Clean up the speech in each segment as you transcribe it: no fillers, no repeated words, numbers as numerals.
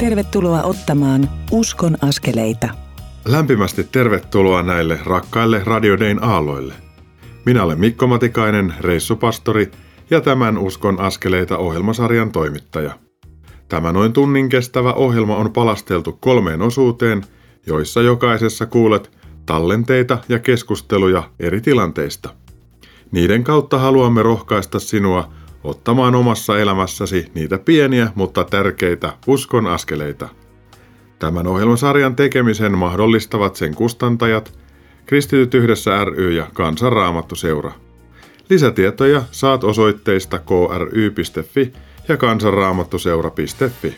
Tervetuloa ottamaan Uskon askeleita. Lämpimästi tervetuloa näille rakkaille Radio Dayn aalloille. Minä olen Mikko Matikainen, reissupastori ja tämän Uskon askeleita ohjelmasarjan toimittaja. Tämä noin tunnin kestävä ohjelma on palasteltu kolmeen osuuteen, joissa jokaisessa kuulet tallenteita ja keskusteluja eri tilanteista. Niiden kautta haluamme rohkaista sinua ottamaan omassa elämässäsi niitä pieniä, mutta tärkeitä uskon askeleita. Tämän ohjelmasarjan tekemisen mahdollistavat sen kustantajat, Kristityt yhdessä ry ja Kansanraamattoseura. Lisätietoja saat osoitteista kry.fi ja kansanraamattoseura.fi.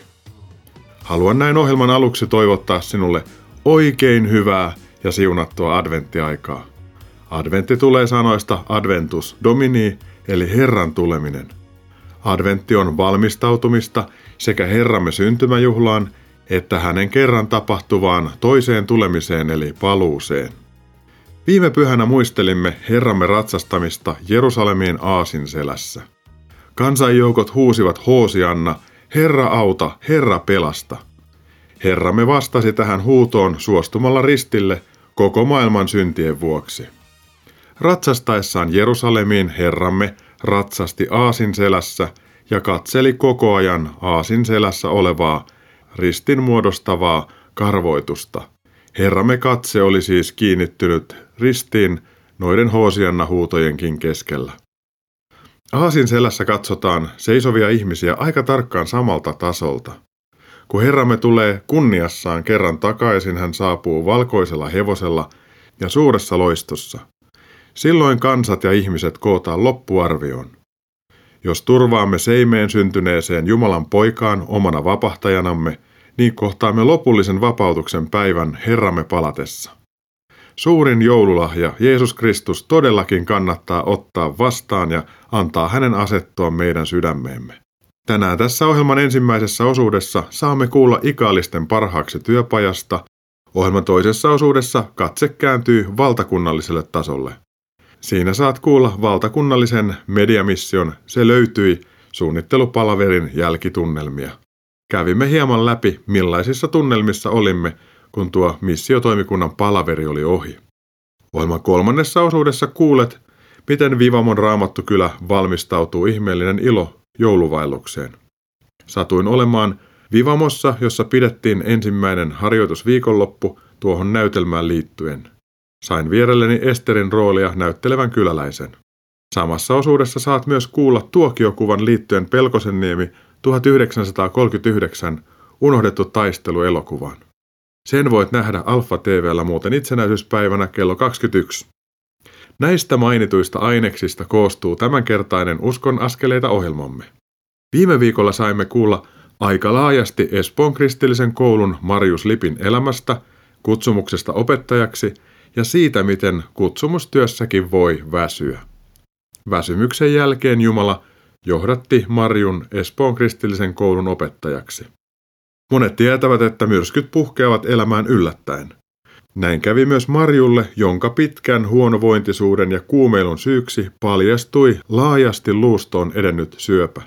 Haluan näin ohjelman aluksi toivottaa sinulle oikein hyvää ja siunattua adventtiaikaa. Adventti tulee sanoista adventus domini, eli Herran tuleminen. Adventti on valmistautumista sekä Herramme syntymäjuhlaan, että hänen kerran tapahtuvaan toiseen tulemiseen, eli paluuseen. Viime pyhänä muistelimme Herramme ratsastamista Jerusalemiin aasinselässä. Kansanjoukot huusivat Hoosianna, Herra auta, Herra pelasta. Herramme vastasi tähän huutoon suostumalla ristille koko maailman syntien vuoksi. Ratsastaessaan Jerusalemiin Herramme ratsasti aasinselässä ja katseli koko ajan aasinselässä olevaa ristin muodostavaa karvoitusta. Herramme katse oli siis kiinnittynyt ristiin noiden Hoosianna-huutojenkin keskellä. Aasinselässä katsotaan seisovia ihmisiä aika tarkkaan samalta tasolta. Kun Herramme tulee kunniassaan kerran takaisin, hän saapuu valkoisella hevosella ja suuressa loistossa. Silloin kansat ja ihmiset kootaan loppuarvioon. Jos turvaamme seimeen syntyneeseen Jumalan poikaan omana vapahtajanamme, niin kohtaamme lopullisen vapautuksen päivän Herramme palatessa. Suurin joululahja Jeesus Kristus todellakin kannattaa ottaa vastaan ja antaa hänen asettua meidän sydämeemme. Tänään tässä ohjelman ensimmäisessä osuudessa saamme kuulla Ikaalisten parhaaksi -työpajasta. Ohjelman toisessa osuudessa katse kääntyy valtakunnalliselle tasolle. Siinä saat kuulla valtakunnallisen mediamission Se löytyi -suunnittelupalaverin jälkitunnelmia. Kävimme hieman läpi, millaisissa tunnelmissa olimme, kun tuo missiotoimikunnan palaveri oli ohi. Ohjelman kolmannessa osuudessa kuulet, miten Vivamon Raamattukylä valmistautuu Ihmeellinen ilo jouluvaellukseen. Satuin olemaan Vivamossa, jossa pidettiin ensimmäinen harjoitusviikonloppu tuohon näytelmään liittyen. Sain vierelleni Esterin roolia näyttelevän kyläläisen. Samassa osuudessa saat myös kuulla tuokiokuvan liittyen Pelkosenniemi 1939 Unohdettu taistelu -elokuvaan. Sen voit nähdä Alfa-TV:llä muuten itsenäisyyspäivänä kello 21. Näistä mainituista aineksista koostuu tämänkertainen Uskon askeleita -ohjelmamme. Viime viikolla saimme kuulla aika laajasti Espoon kristillisen koulun Marjus Lipin elämästä, kutsumuksesta opettajaksi ja siitä, miten kutsumustyössäkin voi väsyä. Väsymyksen jälkeen Jumala johdatti Marjun Espoon kristillisen koulun opettajaksi. Monet tietävät, että myrskyt puhkeavat elämään yllättäen. Näin kävi myös Marjulle, jonka pitkän huonovointisuuden ja kuumeilun syyksi paljastui laajasti luustoon edennyt syöpä.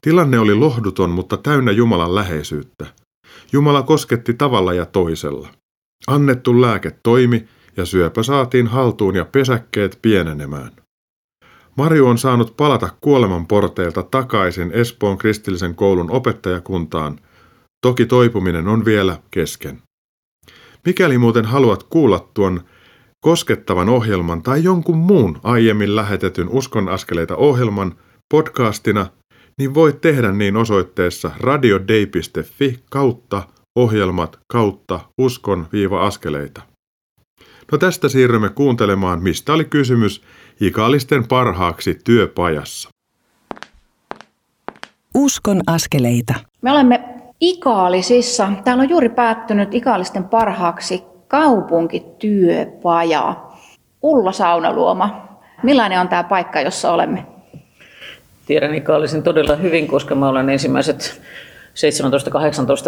Tilanne oli lohduton, mutta täynnä Jumalan läheisyyttä. Jumala kosketti tavalla ja toisella. Annettu lääke toimi ja syöpä saatiin haltuun ja pesäkkeet pienenemään. Marju on saanut palata kuoleman porteilta takaisin Espoon kristillisen koulun opettajakuntaan. Toki toipuminen on vielä kesken. Mikäli muuten haluat kuulla tuon koskettavan ohjelman tai jonkun muun aiemmin lähetetyn Uskon askeleita -ohjelman podcastina, niin voit tehdä niin osoitteessa radiodei.fi kautta ohjelmat kautta uskon-askeleita. No tästä siirrymme kuuntelemaan, mistä oli kysymys Ikaalisten parhaaksi -työpajassa. Uskon askeleita. Me olemme Ikaalisissa. Täällä on juuri päättynyt Ikaalisten parhaaksi -kaupunkityöpaja. Ulla Saunaluoma, millainen on tämä paikka, jossa olemme? Tiedän Ikaalisen todella hyvin, koska mä olen ensimmäiset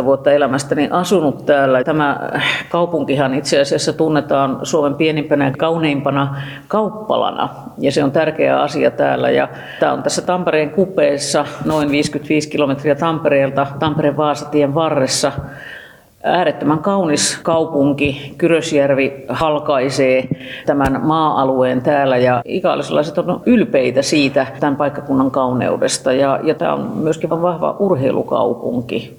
17-18 vuotta elämästäni asunut täällä. Tämä kaupunkihan itse asiassa tunnetaan Suomen pienimpänä ja kauneimpana kauppalana, ja se on tärkeä asia täällä. Ja tämä on tässä Tampereen kupeessa, noin 55 kilometriä Tampereelta, Tampere-Vaasatien varressa. Äärettömän kaunis kaupunki, Kyrösjärvi halkaisee tämän maa-alueen täällä, ja ikaalisalaiset on ylpeitä siitä, tämän paikkakunnan kauneudesta. Ja tämä on myöskin vahva urheilukaupunki,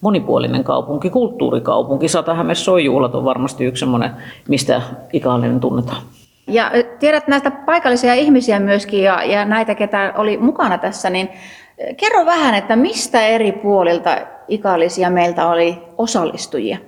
monipuolinen kaupunki, kulttuurikaupunki. Satahämeen Soijuhlat on varmasti yksi semmoinen, mistä Ikaalinen tunnetaan. Ja tiedät näitä paikallisia ihmisiä myöskin ja näitä, ketä oli mukana tässä, niin kerro vähän, että mistä eri puolilta ikaalisia meiltä oli osallistujia?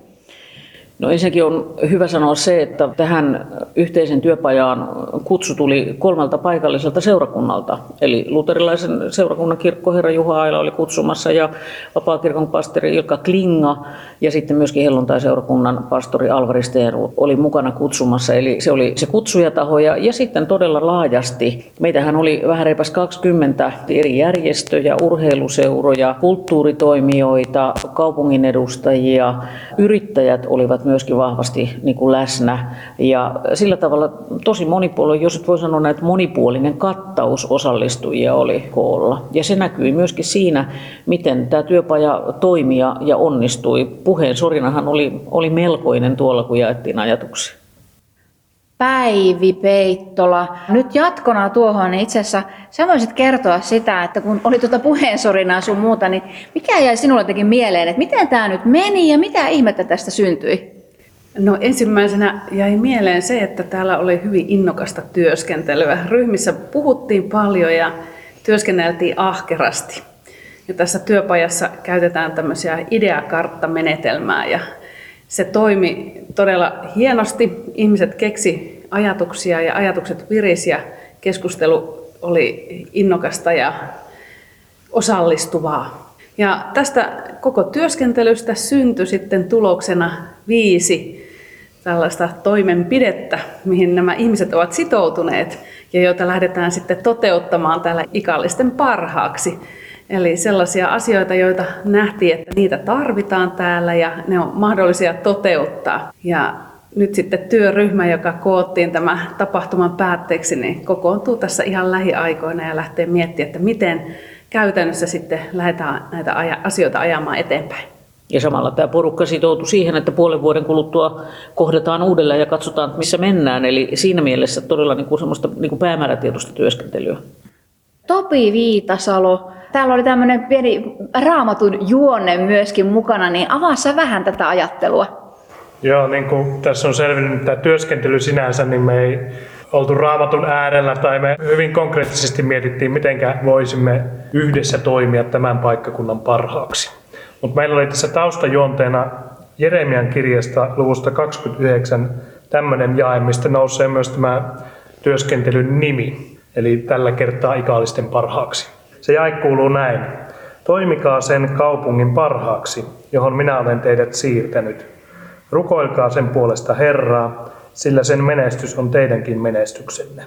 No ensinnäkin on hyvä sanoa se, että tähän yhteisen työpajaan kutsu tuli 3 paikalliselta seurakunnalta. Eli luterilaisen seurakunnan kirkkoherra Juha Aila oli kutsumassa ja vapaakirkon pastori Ilkka Klinga ja sitten myöskin helluntai-seurakunnan pastori Alvar Teeru oli mukana kutsumassa. Eli se oli se kutsujataho ja sitten todella laajasti. Meitähän oli vähän reipas 20 eri järjestöjä, urheiluseuroja, kulttuuritoimijoita, kaupungin edustajia, yrittäjät olivat myöskin vahvasti niin kuin läsnä ja sillä tavalla tosi monipuolinen, jos voi sanoa näin, että monipuolinen kattaus osallistujia oli koolla. Ja se näkyi myöskin siinä, miten tämä työpaja toimi ja onnistui. Puheen sorinahan oli melkoinen tuolla, kun jaettiin ajatuksia. Päivi Peittola. Nyt jatkona tuohon, niin itse asiassa sä voisit kertoa sitä, että kun oli tuota puheensorinaa sun muuta, niin mikä jäi sinulle jotenkin mieleen, että miten tämä nyt meni ja mitä ihmettä tästä syntyi? No ensimmäisenä jäi mieleen se, että täällä oli hyvin innokasta työskentelyä. Ryhmissä puhuttiin paljon ja työskenneltiin ahkerasti. Ja tässä työpajassa käytetään tämmöisiä ideakarttamenetelmää ja se toimi todella hienosti. Ihmiset keksi ajatuksia ja ajatukset virisi ja keskustelu oli innokasta ja osallistuvaa. Ja tästä koko työskentelystä syntyi sitten tuloksena 5 tällaista toimenpidettä, mihin nämä ihmiset ovat sitoutuneet ja joita lähdetään sitten toteuttamaan täällä Ikaalisten parhaaksi. Eli sellaisia asioita, joita nähtiin, että niitä tarvitaan täällä ja ne on mahdollisia toteuttaa. Ja nyt sitten työryhmä, joka koottiin tämän tapahtuman päätteeksi, niin kokoontuu tässä ihan lähiaikoina ja lähtee miettimään, että miten käytännössä sitten lähdetään näitä asioita ajamaan eteenpäin. Ja samalla tämä porukka sitoutui siihen, että puolen vuoden kuluttua kohdataan uudelleen ja katsotaan, missä mennään. Eli siinä mielessä todella semmoista päämäärätietoista työskentelyä. Topi Viitasalo. Täällä oli tämmöinen pieni Raamatun juonne myöskin mukana, niin avaa sä vähän tätä ajattelua. Joo, niin kuin tässä on selvinnyt tämä työskentely sinänsä, niin me ei oltu Raamatun äärellä tai me hyvin konkreettisesti mietittiin, mitenkä voisimme yhdessä toimia tämän paikkakunnan parhaaksi. Mutta meillä oli tässä taustajuonteena Jeremian kirjasta luvusta 29 tämmöinen jae, mistä nousee myös tämä työskentelyn nimi, eli tällä kertaa Ikaalisten parhaaksi. Se jae kuuluu näin. Toimikaa sen kaupungin parhaaksi, johon minä olen teidät siirtänyt. Rukoilkaa sen puolesta Herraa, sillä sen menestys on teidänkin menestyksenne.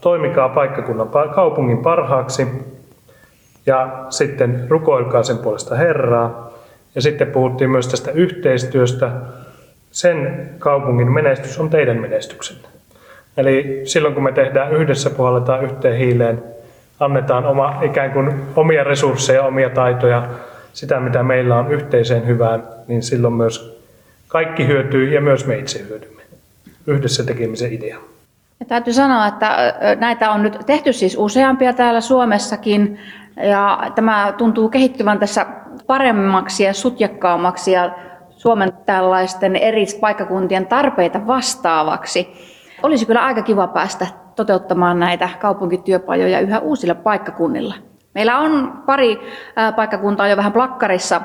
Toimikaa paikkakunnan kaupungin parhaaksi ja sitten rukoilkaa sen puolesta Herraa. Ja sitten puhuttiin myös tästä yhteistyöstä. Sen kaupungin menestys on teidän menestyksenne. Eli silloin kun me tehdään yhdessä, puhalletaan yhteen hiileen, annetaan ikään kuin omia resursseja, omia taitoja, sitä mitä meillä on yhteiseen hyvään, niin silloin myös kaikki hyötyy ja myös me itse hyödymme. Yhdessä tekemisen idea. Ja täytyy sanoa, että näitä on nyt tehty siis useampia täällä Suomessakin ja tämä tuntuu kehittyvän tässä paremmaksi ja sutjakkaammaksi ja Suomen tällaisten eri paikkakuntien tarpeita vastaavaksi. Olisi kyllä aika kiva päästä toteuttamaan näitä kaupunkityöpajoja yhä uusilla paikkakunnilla. Meillä on pari paikkakuntaa jo vähän plakkarissa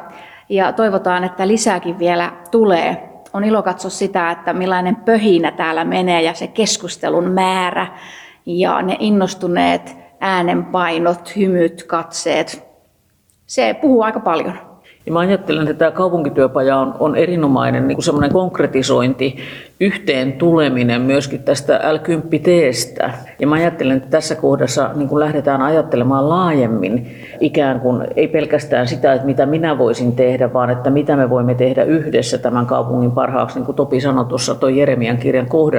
ja toivotaan, että lisääkin vielä tulee. On ilo katsoa sitä, että millainen pöhinä täällä menee ja se keskustelun määrä ja ne innostuneet äänenpainot, hymyt, katseet. Se puhuu aika paljon. Ja mä ajattelen, että tämä kaupunkityöpaja on erinomainen niin kuin semmoinen konkretisointi, yhteen tuleminen myöskin tästä L10T:stä. Ja mä ajattelen, että tässä kohdassa niin kuin lähdetään ajattelemaan laajemmin ikään kuin ei pelkästään sitä, että mitä minä voisin tehdä, vaan että mitä me voimme tehdä yhdessä tämän kaupungin parhaaksi, niin kuin Topi sanoi tuossa tuon Jeremian kirjan kohdan.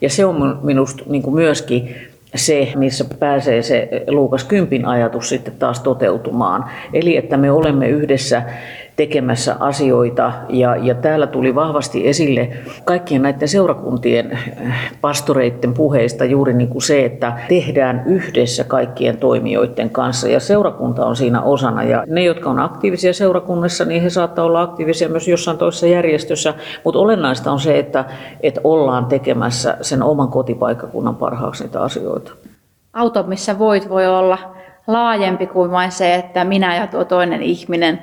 Ja se on minusta niin kuin myöskin se, missä pääsee se Luukas 10 ajatus sitten taas toteutumaan. Eli että me olemme yhdessä tekemässä asioita ja täällä tuli vahvasti esille kaikkien näiden seurakuntien pastoreiden puheista juuri niin kuin se, että tehdään yhdessä kaikkien toimijoiden kanssa ja seurakunta on siinä osana ja ne, jotka on aktiivisia seurakunnassa, niin he saattaa olla aktiivisia myös jossain toisessa järjestössä, mutta olennaista on se, että ollaan tekemässä sen oman kotipaikkakunnan parhaaksi niitä asioita. Auto, missä voit, voi olla laajempi kuin vain se, että minä ja tuo toinen ihminen.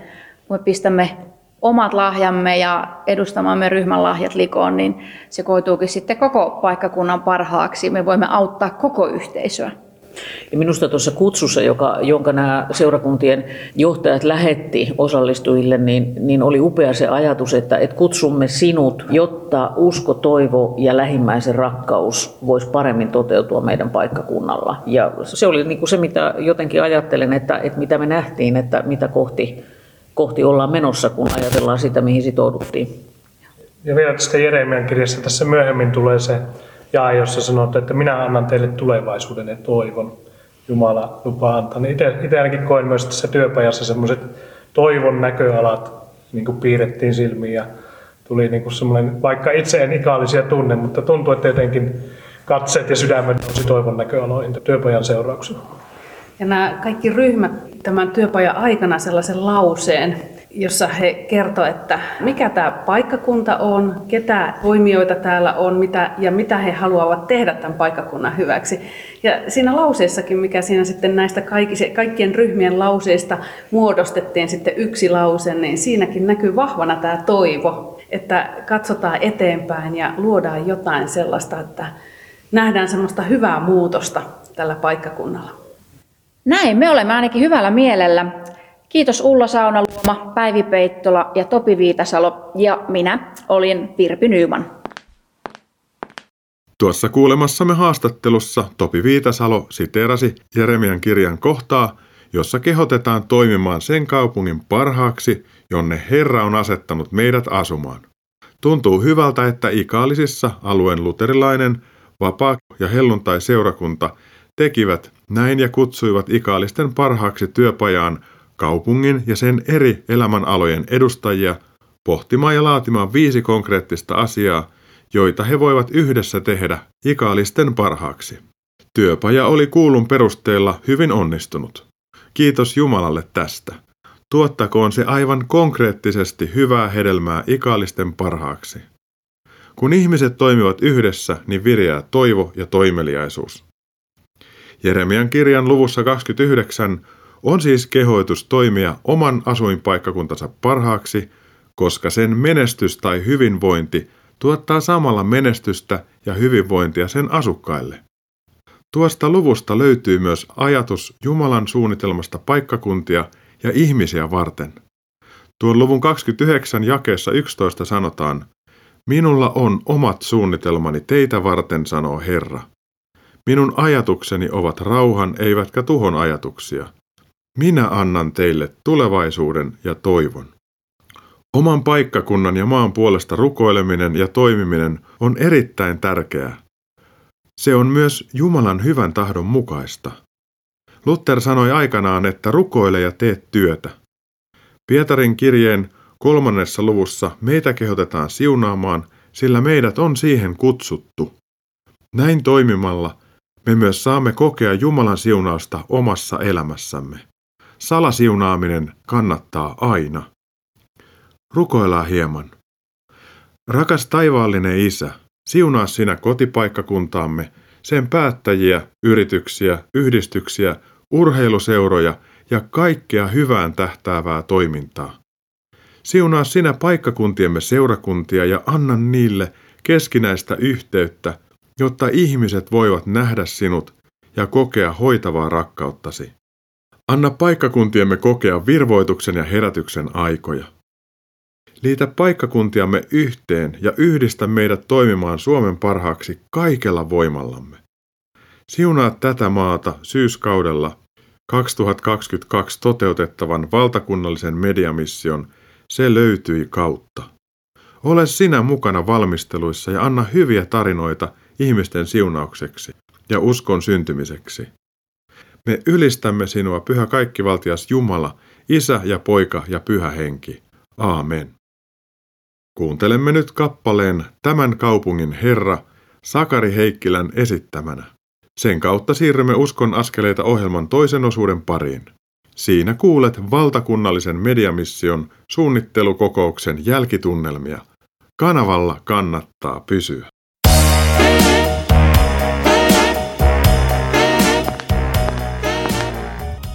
Me pistämme omat lahjamme ja edustamamme ryhmän lahjat likoon, niin se koituukin sitten koko paikkakunnan parhaaksi. Me voimme auttaa koko yhteisöä. Ja minusta tuossa kutsussa, jonka nämä seurakuntien johtajat lähetti osallistujille, niin oli upea se ajatus, että kutsumme sinut, jotta usko, toivo ja lähimmäisen rakkaus voisi paremmin toteutua meidän paikkakunnalla. Ja se oli niin kuin se, mitä jotenkin ajattelen, että mitä me nähtiin, että mitä kohti ollaan menossa, kun ajatellaan sitä, mihin sitouduttiin. Ja vielä tästä Jeremian kirjassa tässä myöhemmin tulee se jae, jossa sanotaan, että minä annan teille tulevaisuuden ja toivon. Jumala lupaa antaa. Niin itse ainakin koen myös tässä työpajassa semmoiset toivon näköalat niin piirrettiin silmiin ja tuli niin semmoinen, vaikka itse en ikaalisia tunne, mutta tuntuu, että jotenkin katseet ja sydämet nousi toivon näköaloihin työpajan seurauksena. Ja nämä kaikki ryhmät tämän työpajan aikana sellaisen lauseen, jossa he kertovat, että mikä tämä paikkakunta on, ketä toimijoita täällä on ja mitä he haluavat tehdä tämän paikkakunnan hyväksi. Ja siinä lauseessakin, mikä siinä sitten näistä kaikkien ryhmien lauseista muodostettiin sitten yksi lause, niin siinäkin näkyy vahvana tämä toivo, että katsotaan eteenpäin ja luodaan jotain sellaista, että nähdään sellaista hyvää muutosta tällä paikkakunnalla. Näin, me olemme ainakin hyvällä mielellä. Kiitos Ulla Saunaluoma, Päivi Peittola ja Topi Viitasalo ja minä olin Virpi Nyman. Tuossa kuulemassamme haastattelussa Topi Viitasalo siteerasi Jeremian kirjan kohtaa, jossa kehotetaan toimimaan sen kaupungin parhaaksi, jonne Herra on asettanut meidät asumaan. Tuntuu hyvältä, että Ikaalisissa alueen luterilainen, vapaa- ja helluntai-seurakunta tekivät näin ja kutsuivat Ikaalisten parhaaksi työpajaan kaupungin ja sen eri elämänalojen edustajia pohtimaan ja laatimaan 5 konkreettista asiaa, joita he voivat yhdessä tehdä Ikaalisten parhaaksi. Työpaja oli kuulun perusteella hyvin onnistunut. Kiitos Jumalalle tästä. Tuottakoon se aivan konkreettisesti hyvää hedelmää Ikaalisten parhaaksi. Kun ihmiset toimivat yhdessä, niin viriää toivo ja toimeliaisuus. Jeremian kirjan luvussa 29 on siis kehoitus toimia oman asuinpaikkakuntansa parhaaksi, koska sen menestys tai hyvinvointi tuottaa samalla menestystä ja hyvinvointia sen asukkaille. Tuosta luvusta löytyy myös ajatus Jumalan suunnitelmasta paikkakuntia ja ihmisiä varten. Tuon luvun 29 jakeessa 11 sanotaan, "Minulla on omat suunnitelmani teitä varten, sanoo Herra. Minun ajatukseni ovat rauhan eivätkä tuhon ajatuksia. Minä annan teille tulevaisuuden ja toivon." Oman paikkakunnan ja maan puolesta rukoileminen ja toimiminen on erittäin tärkeää. Se on myös Jumalan hyvän tahdon mukaista. Luther sanoi aikanaan, että rukoile ja tee työtä. Pietarin kirjeen 3. luvussa meitä kehotetaan siunaamaan, sillä meidät on siihen kutsuttu. Näin toimimalla me myös saamme kokea Jumalan siunausta omassa elämässämme. Salasiunaaminen kannattaa aina. Rukoillaan hieman. Rakas taivaallinen Isä, siunaa sinä kotipaikkakuntaamme, sen päättäjiä, yrityksiä, yhdistyksiä, urheiluseuroja ja kaikkea hyvään tähtäävää toimintaa. Siunaa sinä paikkakuntiemme seurakuntia ja anna niille keskinäistä yhteyttä, jotta ihmiset voivat nähdä sinut ja kokea hoitavaa rakkauttasi. Anna paikkakuntiemme kokea virvoituksen ja herätyksen aikoja. Liitä paikkakuntiamme yhteen ja yhdistä meidät toimimaan Suomen parhaaksi kaikella voimallamme. Siunaa tätä maata syyskaudella 2022 toteutettavan valtakunnallisen mediamission Se löytyi kautta. Ole sinä mukana valmisteluissa ja anna hyviä tarinoita ihmisten siunaukseksi ja uskon syntymiseksi. Me ylistämme sinua, Pyhä Kaikkivaltias Jumala, Isä ja Poika ja Pyhä Henki. Aamen. Kuuntelemme nyt kappaleen Tämän kaupungin Herra Sakari Heikkilän esittämänä. Sen kautta siirrymme Uskon askeleita ohjelman toisen osuuden pariin. Siinä kuulet valtakunnallisen mediamission suunnittelukokouksen jälkitunnelmia. Kanavalla kannattaa pysyä.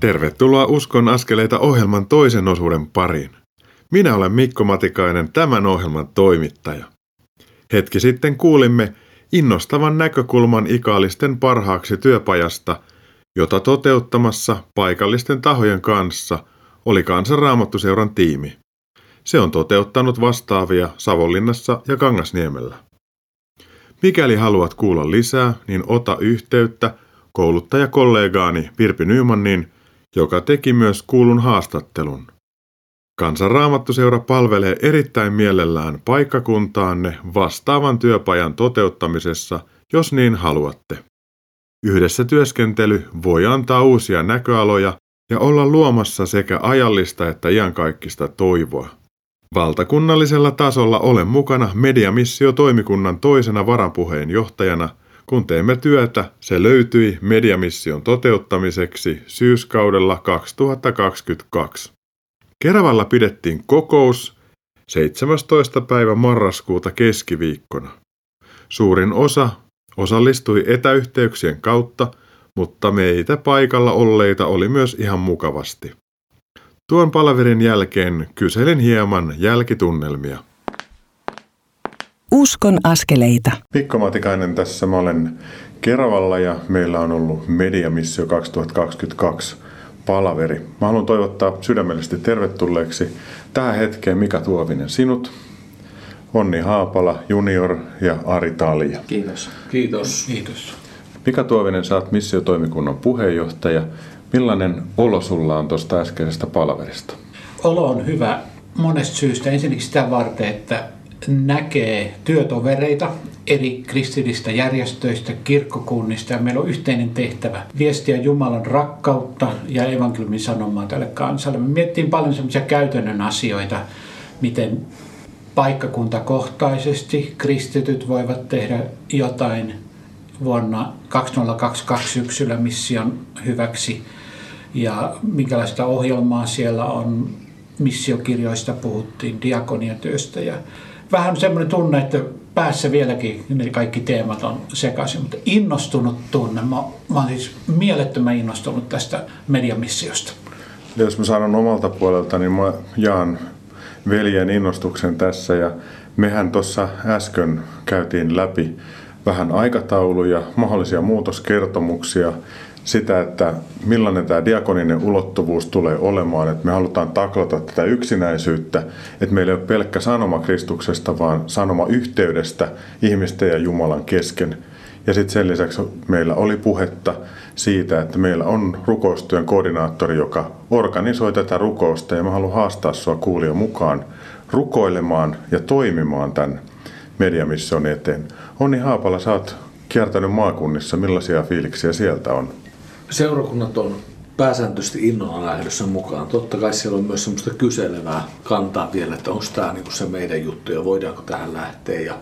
Tervetuloa Uskon askeleita ohjelman toisen osuuden pariin. Minä olen Mikko Matikainen, tämän ohjelman toimittaja. Hetki sitten kuulimme innostavan näkökulman Ikaalisten parhaaksi -työpajasta, jota toteuttamassa paikallisten tahojen kanssa oli Kansanraamattuseuran tiimi. Se on toteuttanut vastaavia Savonlinnassa ja Kangasniemellä. Mikäli haluat kuulla lisää, niin ota yhteyttä kouluttajakollegaani Virpi Nymanin, joka teki myös kuulun haastattelun. Kansanraamattoseura palvelee erittäin mielellään paikkakuntaanne vastaavan työpajan toteuttamisessa, jos niin haluatte. Yhdessä työskentely voi antaa uusia näköaloja ja olla luomassa sekä ajallista että iankaikkista toivoa. Valtakunnallisella tasolla olen mukana Mediamissio-toimikunnan toisena varapuheenjohtajana, kun teemme työtä Se löytyi Mediamission toteuttamiseksi syyskaudella 2022. Keravalla pidettiin kokous 17. päivä marraskuuta keskiviikkona. Suurin osa osallistui etäyhteyksien kautta, mutta meitä paikalla olleita oli myös ihan mukavasti. Tuon palaverin jälkeen kyselin hieman jälkitunnelmia. Uskon askeleita. Mikko Matikainen tässä, mä olen Keravalla ja meillä on ollut Mediamissio 2022 palaveri. Mä haluan toivottaa sydämellisesti tervetulleeksi tähän hetkeen Mika Tuovinen sinut, Onni Haapala junior ja Ari Talja. Kiitos. Kiitos. Kiitos. Mika Tuovinen, sä oot missiotoimikunnan puheenjohtaja. Millainen olo sulla on tuosta äskeisestä palaverista? Olo on hyvä monesta syystä. Ensinnäkin sitä varten, että näkee työtovereita eri kristillistä järjestöistä, kirkkokunnista, ja meillä on yhteinen tehtävä viestiä Jumalan rakkautta ja evankeliumin sanomaa tälle kansalle. Me miettiin paljon sellaisia käytännön asioita, miten paikkakuntakohtaisesti kristityt voivat tehdä jotain vuonna 2022 syksyllä mission hyväksi ja minkälaista ohjelmaa siellä on. Missiokirjoista puhuttiin, diakoniatyöstä ja vähän semmoinen tunne, että päässä vieläkin ne kaikki teemat on sekaisin, mutta innostunut tunne. Mä olen siis mielettömän innostunut tästä mediamissiosta. Ja jos mä sanon omalta puolelta, niin mä jaan veljen innostuksen tässä ja mehän tuossa äsken käytiin läpi vähän aikatauluja, mahdollisia muutoskertomuksia, sitä, että millainen tämä diakoninen ulottuvuus tulee olemaan, että me halutaan taklata tätä yksinäisyyttä, että meillä ei ole pelkkä sanoma Kristuksesta, vaan sanoma yhteydestä ihmisten ja Jumalan kesken. Ja sitten sen lisäksi meillä oli puhetta siitä, että meillä on rukoustyön koordinaattori, joka organisoi tätä rukousta, ja mä haluan haastaa sua kuulija mukaan rukoilemaan ja toimimaan tämän mediamission eteen. Onni Haapala, sä oot kiertänyt maakunnissa, millaisia fiiliksiä sieltä on? Seurakunnat on pääsääntöisesti innolla lähdössä mukaan. Totta kai siellä on myös semmoista kyselevää kantaa vielä, että onko tämä niinku se meidän juttu ja voidaanko tähän lähteä. Ja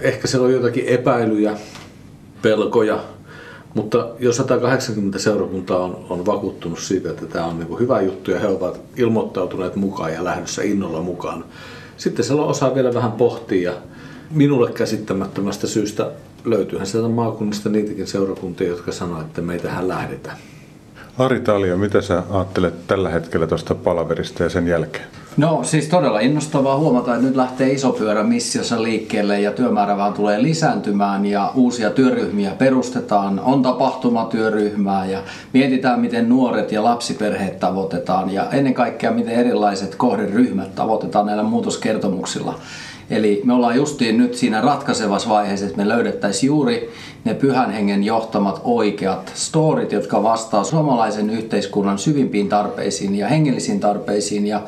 ehkä siellä on jotakin epäilyjä, pelkoja, Mutta jos 180 seurakuntaa on vakuuttunut siitä, että tämä on niin hyvä juttu ja he ovat ilmoittautuneet mukaan ja lähdössä innolla mukaan, sitten siellä on osaa vielä vähän pohtia. Minulle käsittämättömästä syystä löytyyhän sieltä maakunnista niitäkin seurakuntia, jotka sanovat, että meitähän lähdetään. Ari Talja, mitä sä ajattelet tällä hetkellä tuosta palaverista ja sen jälkeen? No siis todella innostavaa huomata, että nyt lähtee iso pyörä missiossa liikkeelle ja työmäärä vaan tulee lisääntymään ja uusia työryhmiä perustetaan, on tapahtumatyöryhmää ja mietitään miten nuoret ja lapsiperheet tavoitetaan ja ennen kaikkea miten erilaiset kohderyhmät tavoitetaan näillä muutoskertomuksilla. Eli me ollaan justiin nyt siinä ratkaisevassa vaiheessa, että me löydettäisiin juuri ne Pyhän Hengen johtamat oikeat storit, jotka vastaa suomalaisen yhteiskunnan syvimpiin tarpeisiin ja hengellisiin tarpeisiin. Ja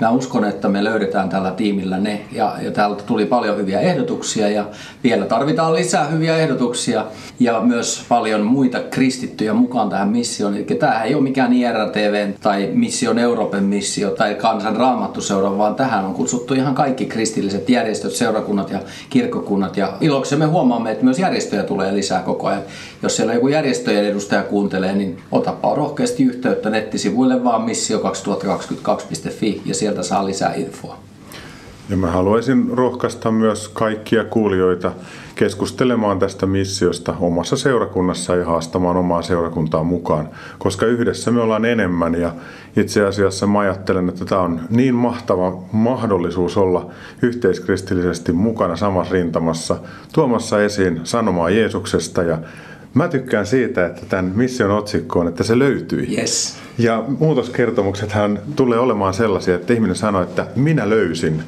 mä uskon, että me löydetään tällä tiimillä ne. Ja täältä tuli paljon hyviä ehdotuksia ja vielä tarvitaan lisää hyviä ehdotuksia ja myös paljon muita kristittyjä mukaan tähän missioon. Eli tämähän ei ole mikään IRR-TV:n tai Mission Euroopan missio tai Kansanraamattoseura, vaan tähän on kutsuttu ihan kaikki kristilliset järjestöt, seurakunnat ja kirkkokunnat. Ja iloksemme huomaamme, että myös järjestöjä tulee lisää koko ajan. Jos siellä joku järjestöjen edustaja kuuntelee, niin otapa rohkeasti yhteyttä nettisivuille vaan missio2022.fi ja sieltä saa lisää infoa. Ja mä haluaisin rohkaista myös kaikkia kuulijoita keskustelemaan tästä missiosta omassa seurakunnassa ja haastamaan omaa seurakuntaa mukaan, koska yhdessä me ollaan enemmän ja itse asiassa mä ajattelen, että tämä on niin mahtava mahdollisuus olla yhteiskristillisesti mukana samassa rintamassa tuomassa esiin sanomaa Jeesuksesta ja mä tykkään siitä, että tämän mission otsikko on, että se löytyi. Yes. Ja muutoskertomuksethan tulee olemaan sellaisia, että ihminen sanoo, että minä löysin.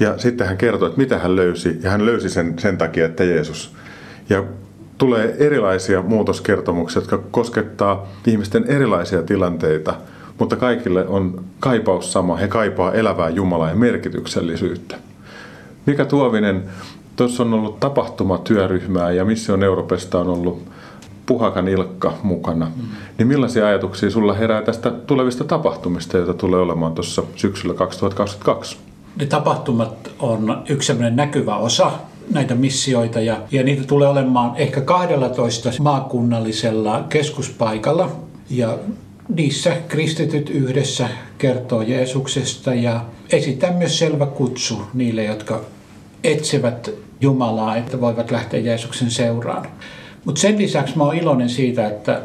Ja sitten hän kertoo, että mitä hän löysi. Ja hän löysi sen takia, että Jeesus. Ja tulee erilaisia muutoskertomuksia, jotka koskettaa ihmisten erilaisia tilanteita. Mutta kaikille on kaipaus sama. He kaipaa elävää Jumalaa ja merkityksellisyyttä. Mika Tuovinen, tuossa on ollut tapahtumatyöryhmää ja Mission Euroopasta on ollut Puhakan Ilkka mukana. Niin millaisia ajatuksia sulla herää tästä tulevista tapahtumista, joita tulee olemaan tuossa syksyllä 2022? Ne tapahtumat on yksi sellainen näkyvä osa näitä missioita ja niitä tulee olemaan ehkä 12 maakunnallisella keskuspaikalla. Ja niissä kristityt yhdessä kertoo Jeesuksesta ja esittää myös selvä kutsu niille, jotka etsivät Jumalaa, että voivat lähteä Jeesuksen seuraan. Mutta sen lisäksi mä oon iloinen siitä, että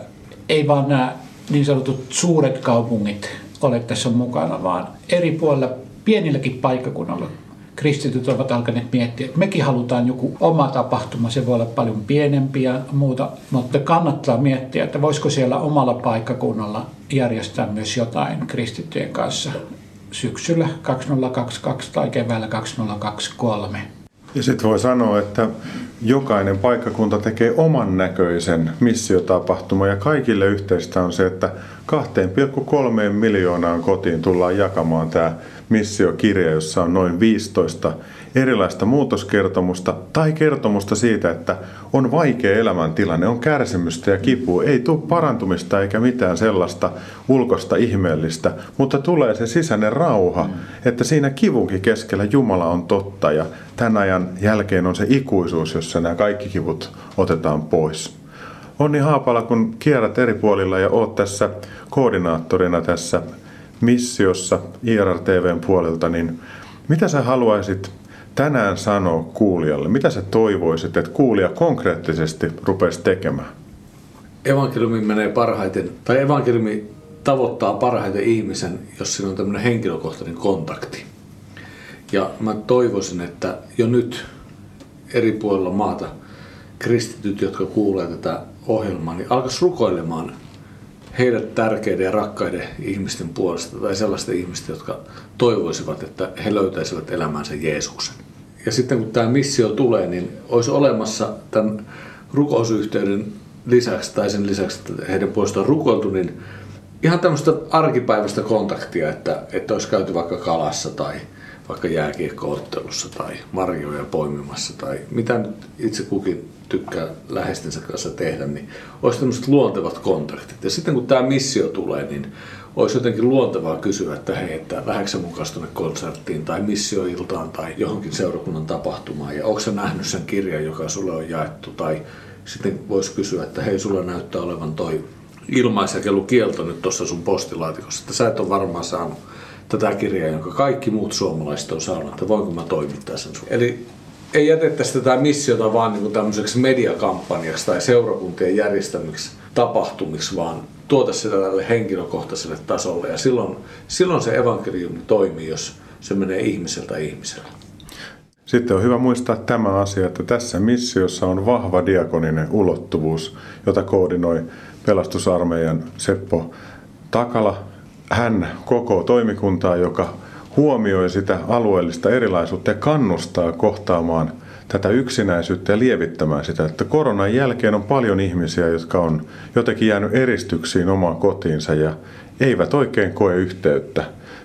ei vaan nämä niin sanotut suuret kaupungit ole tässä mukana, vaan eri puolilla pienilläkin paikkakunnalla kristityt ovat alkaneet miettiä, että mekin halutaan joku oma tapahtuma, se voi olla paljon pienempi ja muuta, mutta kannattaa miettiä, että voisiko siellä omalla paikkakunnalla järjestää myös jotain kristittyjen kanssa syksyllä 2022 tai keväällä 2023. Ja sitten voi sanoa, että jokainen paikkakunta tekee oman näköisen missiotapahtuman ja kaikille yhteistä on se, että 2,3 miljoonaan kotiin tullaan jakamaan tämä missiokirja, jossa on noin 15 erilaista muutoskertomusta tai kertomusta siitä, että on vaikea elämäntilanne, on kärsimystä ja kipua, ei tule parantumista eikä mitään sellaista ulkoista ihmeellistä, mutta tulee se sisäinen rauha, että siinä kivunkin keskellä Jumala on totta ja tämän ajan jälkeen on se ikuisuus, jossa nämä kaikki kivut otetaan pois. Onni Haapala, kun kierrät eri puolilla ja oot tässä koordinaattorina tässä missiossa IRR-TV:n puolelta, niin mitä sä haluaisit tänään sanoa kuulijalle? Mitä sä toivoisit, että kuulija konkreettisesti rupeaisi tekemään? Evankeliumi menee parhaiten, tai evankeliumi tavoittaa parhaiten ihmisen, jos siinä on tämmöinen henkilökohtainen kontakti. Ja mä toivoisin, että jo nyt eri puolilla maata kristityt, jotka kuulee tätä ohjelmaa, niin alkaisi rukoilemaan heidät tärkeiden ja rakkaiden ihmisten puolesta tai sellaisten ihmisten, jotka toivoisivat, että he löytäisivät elämänsä Jeesuksen. Ja sitten kun tämä missio tulee, niin olisi olemassa tämän rukousyhteyden lisäksi tai sen lisäksi, että heidän puolestaan on rukoiltu, niin ihan tämmöistä arkipäiväistä kontaktia, että olisi käyty vaikka kalassa tai vaikka jääkiekko-ottelussa tai marjoja poimimassa tai mitä nyt itse kukin tykkää läheistensä kanssa tehdä, niin olisi tämmöiset luontevat kontaktit. Ja sitten kun tämä missio tulee, niin olisi jotenkin luontevaa kysyä, että hei, että lähdetkö mukaan tuonne konserttiin tai missioiltaan tai johonkin seurakunnan tapahtumaan ja onko sä nähnyt sen kirjan, joka sulle on jaettu tai sitten voisi kysyä, että hei, sulla näyttää olevan toi ilmaisjakelukielto nyt tuossa sun postilaatikossa, että sä et ole varmaan saanut tätä kirjaa, jonka kaikki muut suomalaiset on saanut, että voinko mä toimittaa sen sun. Eli ei jätettäisi tätä missiota vaan niin kuin tämmöiseksi mediakampanjaksi tai seurakuntien järjestämiksi tapahtumiksi, vaan tuota sitä tälle henkilökohtaiselle tasolle. Ja silloin se evankeliumi toimii, jos se menee ihmiseltä ihmiselle. Sitten on hyvä muistaa tämä asia, että tässä missiossa on vahva diakoninen ulottuvuus, jota koordinoi Pelastusarmeijan Seppo Takala. Hän koko toimikuntaa, joka huomioi sitä alueellista erilaisuutta ja kannustaa kohtaamaan tätä yksinäisyyttä ja lievittämään sitä, että koronan jälkeen on paljon ihmisiä, jotka on jotenkin jäänyt eristyksiin omaan kotiinsa ja eivät oikein koe yhteyttä.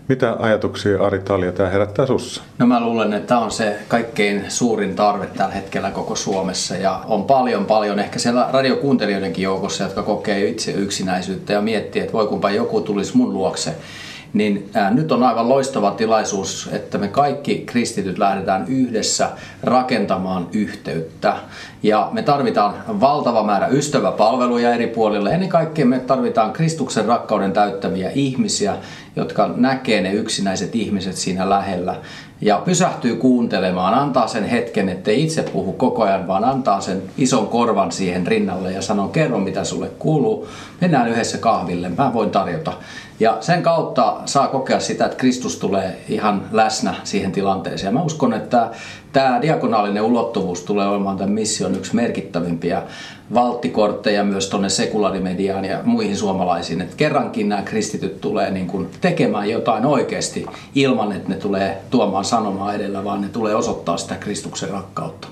Mitä ajatuksia, Ari Talja, tämä herättää sussa? No mä luulen, että tämä on se kaikkein suurin tarve tällä hetkellä koko Suomessa ja on paljon ehkä siellä radiokuuntelijoidenkin joukossa, jotka kokee itse yksinäisyyttä ja miettii, että voi kunpa joku tulisi mun luokse. Niin nyt on aivan loistava tilaisuus, että me kaikki kristityt lähdetään yhdessä rakentamaan yhteyttä. Ja me tarvitaan valtava määrä ystäväpalveluja eri puolilla. Ennen kaikkea me tarvitaan Kristuksen rakkauden täyttäviä ihmisiä, jotka näkee ne yksinäiset ihmiset siinä lähellä. Ja pysähtyy kuuntelemaan, antaa sen hetken, ettei itse puhu koko ajan, vaan antaa sen ison korvan siihen rinnalle ja sanoo, kerro mitä sulle kuuluu, mennään yhdessä kahville, mä voin tarjota. Ja sen kautta saa kokea sitä, että Kristus tulee ihan läsnä siihen tilanteeseen. Mä uskon, että tämä diakonaalinen ulottuvuus tulee olemaan tämän mission yksi merkittävimpiä valttikortteja myös tuonne sekularimediaan ja muihin suomalaisiin. Että kerrankin nämä kristityt tulee niin kuin tekemään jotain oikeasti ilman, että ne tulee tuomaan sanomaa edellä, vaan ne tulee osoittaa sitä Kristuksen rakkautta.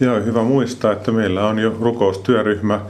Ja on hyvä muistaa, että meillä on jo rukoustyöryhmä,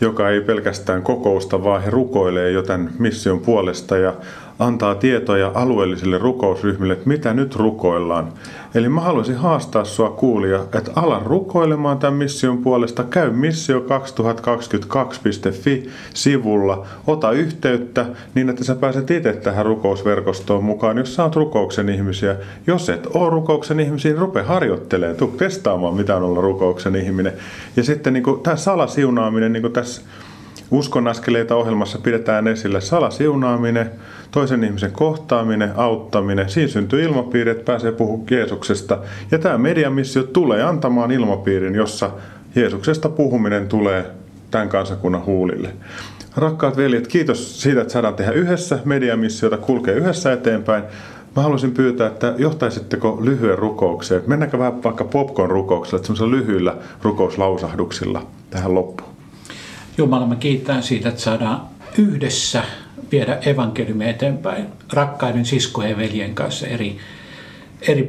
joka ei pelkästään kokousta, vaan he rukoilee jo tämän mission puolesta ja antaa tietoja alueellisille rukousryhmille, että mitä nyt rukoillaan. Eli mä haluaisin haastaa sua kuulija, että ala rukoilemaan tämän mission puolesta. Käy missio2022.fi-sivulla. Ota yhteyttä niin, että sä pääset itse tähän rukousverkostoon mukaan, jos sä oot rukouksen ihmisiä. Jos et ole rukouksen ihmisiä, niin rupea harjoittelemaan. Tuu testaamaan, mitä on olla rukouksen ihminen. Ja sitten niin kuin tämä salasiunaaminen, niin kuin tässä Uskon askeleita ohjelmassa pidetään esillä, salasiunaaminen, toisen ihmisen kohtaaminen, auttaminen. Siinä syntyy ilmapiiri, että pääsee puhumaan Jeesuksesta. Ja tämä mediamissio tulee antamaan ilmapiirin, jossa Jeesuksesta puhuminen tulee tämän kansakunnan huulille. Rakkaat veljet, kiitos siitä, että saadaan tehdä yhdessä mediamissiota, kulkee yhdessä eteenpäin. Mä haluaisin pyytää, että johtaisitteko lyhyen rukoukseen. Mennäänkö vähän vaikka popcorn-rukouksella, semmoisella lyhyillä rukouslausahduksilla tähän loppuun. Jumala, mä kiitän siitä, että saadaan yhdessä viedä evankeliumia eteenpäin rakkaiden siskojen ja veljen kanssa eri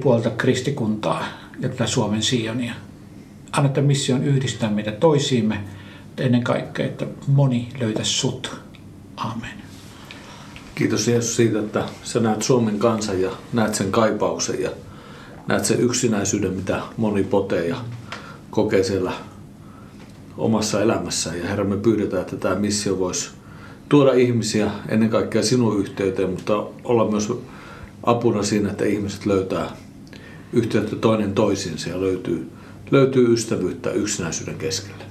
puolta kristikuntaa ja tätä Suomen Sionia. Anna tämän mission yhdistää meitä toisiimme, mutta ennen kaikkea, että moni löytäisi sut. Aamen. Kiitos Jeesus siitä, että sä näet Suomen kansan ja näet sen kaipauksen ja näet sen yksinäisyyden, mitä moni potee ja kokee siellä omassa elämässään. Ja Herra, me pyydetään, että tämä missio voisi tuoda ihmisiä ennen kaikkea sinun yhteyteen, mutta olla myös apuna siinä, että ihmiset löytää yhteyttä toinen toisiinsa ja löytyy ystävyyttä yksinäisyyden keskellä.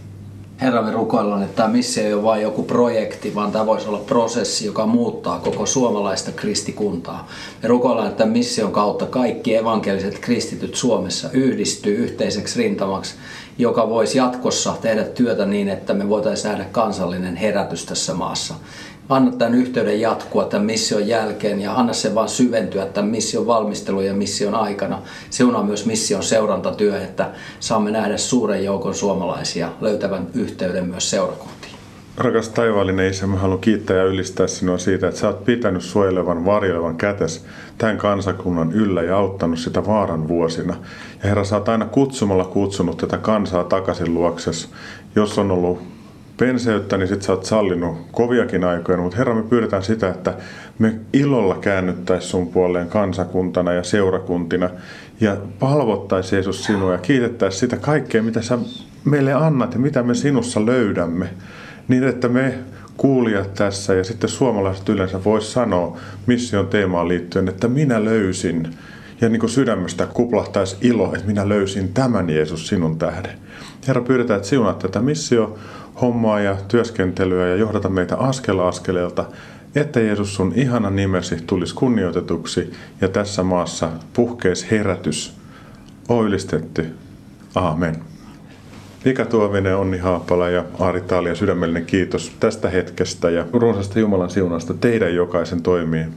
Herra, me rukoillaan, että tämä missio ei ole vain joku projekti, vaan tämä voisi olla prosessi, joka muuttaa koko suomalaista kristikuntaa. Me rukoillaan, että tämän mission kautta kaikki evankeliset kristityt Suomessa yhdistyy yhteiseksi rintamaksi, joka voisi jatkossa tehdä työtä niin, että me voitaisiin nähdä kansallinen herätys tässä maassa. Anna tämän yhteyden jatkua tämän mission jälkeen ja anna sen vaan syventyä tämän mission valmistelun ja mission aikana. Siunaa myös mission seurantatyö, että saamme nähdä suuren joukon suomalaisia löytävän yhteyden myös seurakuntiin. Rakas taivaallinen Isä, mä haluan kiittää ja ylistää sinua siitä, että sä oot pitänyt suojelevan, varjelevan kätesi tämän kansakunnan yllä ja auttanut sitä vaaran vuosina. Ja Herra, sä oot aina kutsumalla kutsunut tätä kansaa takaisin luoksesi, jos on ollut penseyttä, niin sit sä oot sallinut koviakin aikoja, mutta Herra, me pyydetään sitä, että me ilolla käännyttäisiin sun puoleen kansakuntana ja seurakuntina ja palvottaisiin Jeesus sinua ja kiitettäisiin sitä kaikkea, mitä sä meille annat ja mitä me sinussa löydämme, niin että me kuulijat tässä ja sitten suomalaiset yleensä vois sanoa mission teemaan liittyen, että minä löysin ja niin kuin sydämestä kuplahtaisi ilo, että minä löysin tämän Jeesus sinun tähden. Herra, pyydetään, että siunaat tätä missio-hommaa ja työskentelyä ja johdata meitä askel askeleelta, että Jeesus sun ihana nimesi tulisi kunnioitetuksi ja tässä maassa puhkeisi herätys. O ylistetty. Aamen. Mika Tuovinen, Onni Haapala ja Ari Talja, sydämellinen kiitos tästä hetkestä ja runsaasta Jumalan siunasta teidän jokaisen toimiin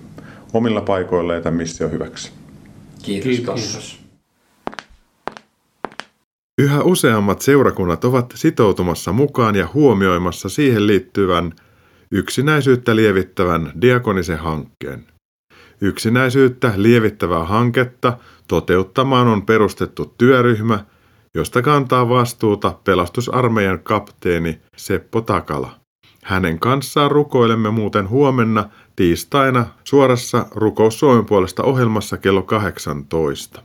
omilla paikoilla ja tämän mission hyväksi. Kiitos. Yhä useammat seurakunnat ovat sitoutumassa mukaan ja huomioimassa siihen liittyvän yksinäisyyttä lievittävän diakonisen hankkeen. Yksinäisyyttä lievittävää hanketta toteuttamaan on perustettu työryhmä, josta kantaa vastuuta Pelastusarmeijan kapteeni Seppo Takala. Hänen kanssaan rukoilemme muuten huomenna tiistaina suorassa Rukous Suomen puolesta -ohjelmassa kello 18.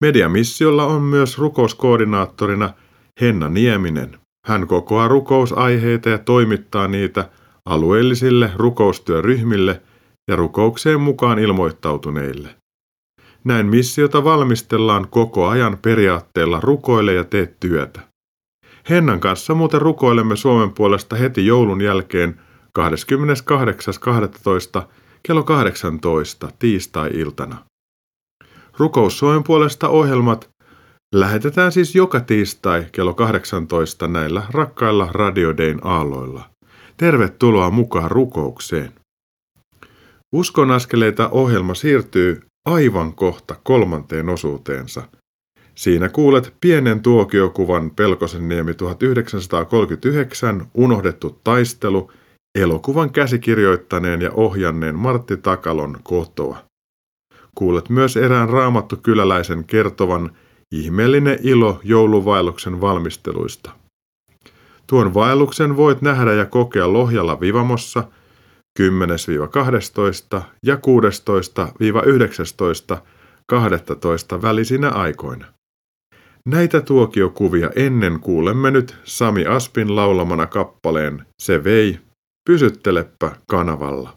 Mediamissiolla on myös rukouskoordinaattorina Henna Nieminen. Hän kokoaa rukousaiheita ja toimittaa niitä alueellisille rukoustyöryhmille ja rukoukseen mukaan ilmoittautuneille. Näin missiota valmistellaan koko ajan periaatteella rukoile ja tee työtä. Hennan kanssa muuten rukoilemme Suomen puolesta heti joulun jälkeen 28.12. kello 18 tiistai-iltana. Rukous Suomen puolesta -ohjelmat lähetetään siis joka tiistai kello 18 näillä rakkailla Radio Dayn aalloilla. Tervetuloa mukaan rukoukseen. Uskon askeleita -ohjelma siirtyy aivan kohta kolmanteen osuuteensa. Siinä kuulet pienen tuokiokuvan Pelkosenniemi 1939 Unohdettu taistelu -elokuvan käsikirjoittaneen ja ohjanneen Martti Takalon kotoa. Kuulet myös erään raamattukyläläisen kertovan Ihmeellinen ilo jouluvaelluksen valmisteluista. Tuon vaelluksen voit nähdä ja kokea Lohjalla Vivamossa 10-12 ja 16-19.12. välisinä aikoina. Näitä tuokiokuvia ennen kuulemme nyt Sami Aspin laulamana kappaleen Se vei, pysyttelepä kanavalla.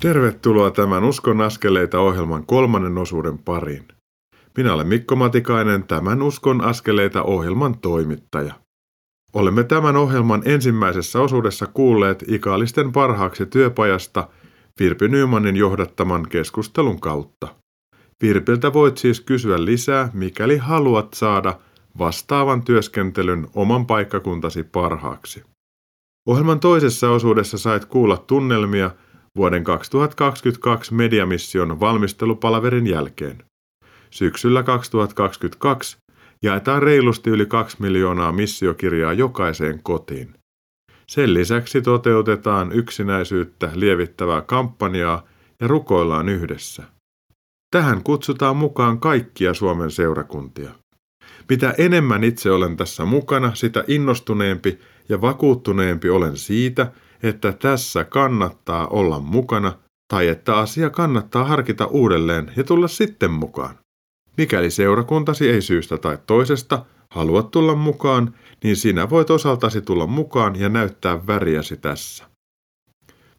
Tervetuloa tämän Uskon askeleita -ohjelman kolmannen osuuden pariin. Minä olen Mikko Matikainen, tämän Uskon askeleita -ohjelman toimittaja. Olemme tämän ohjelman ensimmäisessä osuudessa kuulleet Ikaalisten parhaaksi -työpajasta Virpi Nymanin johdattaman keskustelun kautta. Virpiltä voit siis kysyä lisää, mikäli haluat saada vastaavan työskentelyn oman paikkakuntasi parhaaksi. Ohjelman toisessa osuudessa sait kuulla tunnelmia vuoden 2022 Mediamission valmistelupalaverin jälkeen. Syksyllä 2022 jaetaan reilusti yli 2 miljoonaa missiokirjaa jokaiseen kotiin. Sen lisäksi toteutetaan yksinäisyyttä lievittävää kampanjaa ja rukoillaan yhdessä. Tähän kutsutaan mukaan kaikkia Suomen seurakuntia. Mitä enemmän itse olen tässä mukana, sitä innostuneempi ja vakuuttuneempi olen siitä, että tässä kannattaa olla mukana tai että asia kannattaa harkita uudelleen ja tulla sitten mukaan. Mikäli seurakuntasi ei syystä tai toisesta halua tulla mukaan, niin sinä voit osaltasi tulla mukaan ja näyttää väriäsi tässä.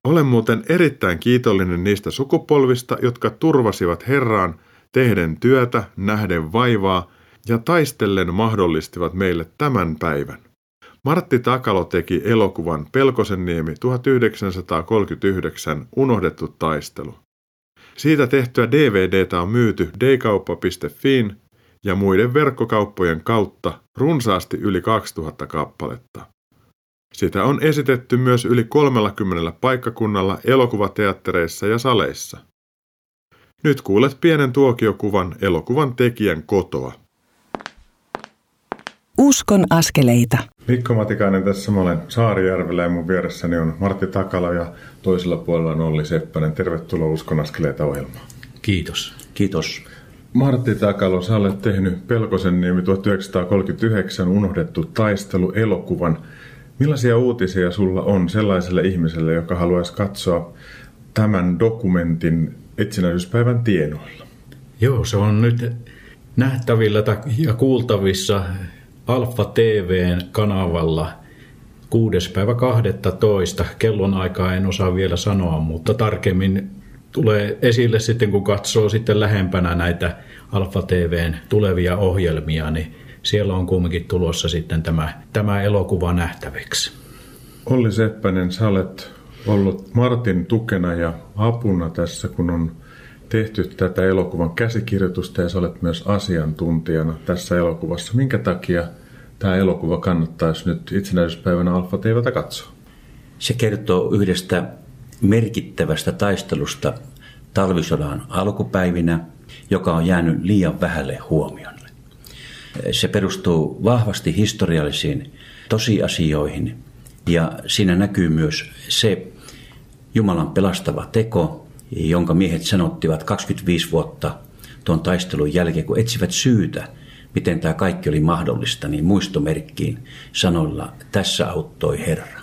Olen muuten erittäin kiitollinen niistä sukupolvista, jotka turvasivat Herraan tehden työtä, nähden vaivaa ja taistellen mahdollistivat meille tämän päivän. Martti Takalo teki elokuvan Pelkosenniemi 1939 Unohdettu taistelu. Siitä tehtyä DVDtä on myyty dkauppa.fiin ja muiden verkkokauppojen kautta runsaasti yli 2000 kappaletta. Sitä on esitetty myös yli 30 paikkakunnalla elokuvateattereissa ja saleissa. Nyt kuulet pienen tuokiokuvan elokuvan tekijän kotoa. Uskon askeleita. Mikko Matikainen tässä, mä olen Saarijärvellä ja mun vieressäni on Martti Takala ja toisella puolella on Olli Seppänen. Tervetuloa Uskon askeleita -ohjelmaan. Kiitos. Kiitos. Martti Takalo, sä olet tehnyt Pelkosenniemi 1939 Unohdettu taistelu -elokuvan. Millaisia uutisia sulla on sellaiselle ihmiselle, joka haluaisi katsoa tämän dokumentin itsenäisyyspäivän tienoilla? Joo, se on nyt nähtävillä ja kuultavissa Alfa-TV:n kanavalla 6.12. Kellonaikaa en osaa vielä sanoa, mutta tarkemmin tulee esille sitten, kun katsoo sitten lähempänä näitä Alfa-TV:n tulevia ohjelmia, niin siellä on kuitenkin tulossa sitten tämä elokuva nähtäväksi. Olli Seppänen, sä olet ollut Martin tukena ja apuna tässä, kun on tehty tätä elokuvan käsikirjoitusta, ja sä olet myös asiantuntijana tässä elokuvassa. Minkä takia tämä elokuva kannattaisi nyt itsenäisyyspäivänä Alfa-TV:tä katsoa? Se kertoo yhdestä merkittävästä taistelusta talvisodan alkupäivinä, joka on jäänyt liian vähälle huomiolle. Se perustuu vahvasti historiallisiin tosiasioihin, ja siinä näkyy myös se Jumalan pelastava teko, jonka miehet sanottivat 25 vuotta tuon taistelun jälkeen, kun etsivät syytä, miten tämä kaikki oli mahdollista, niin muistomerkkiin sanoilla, tässä auttoi Herra.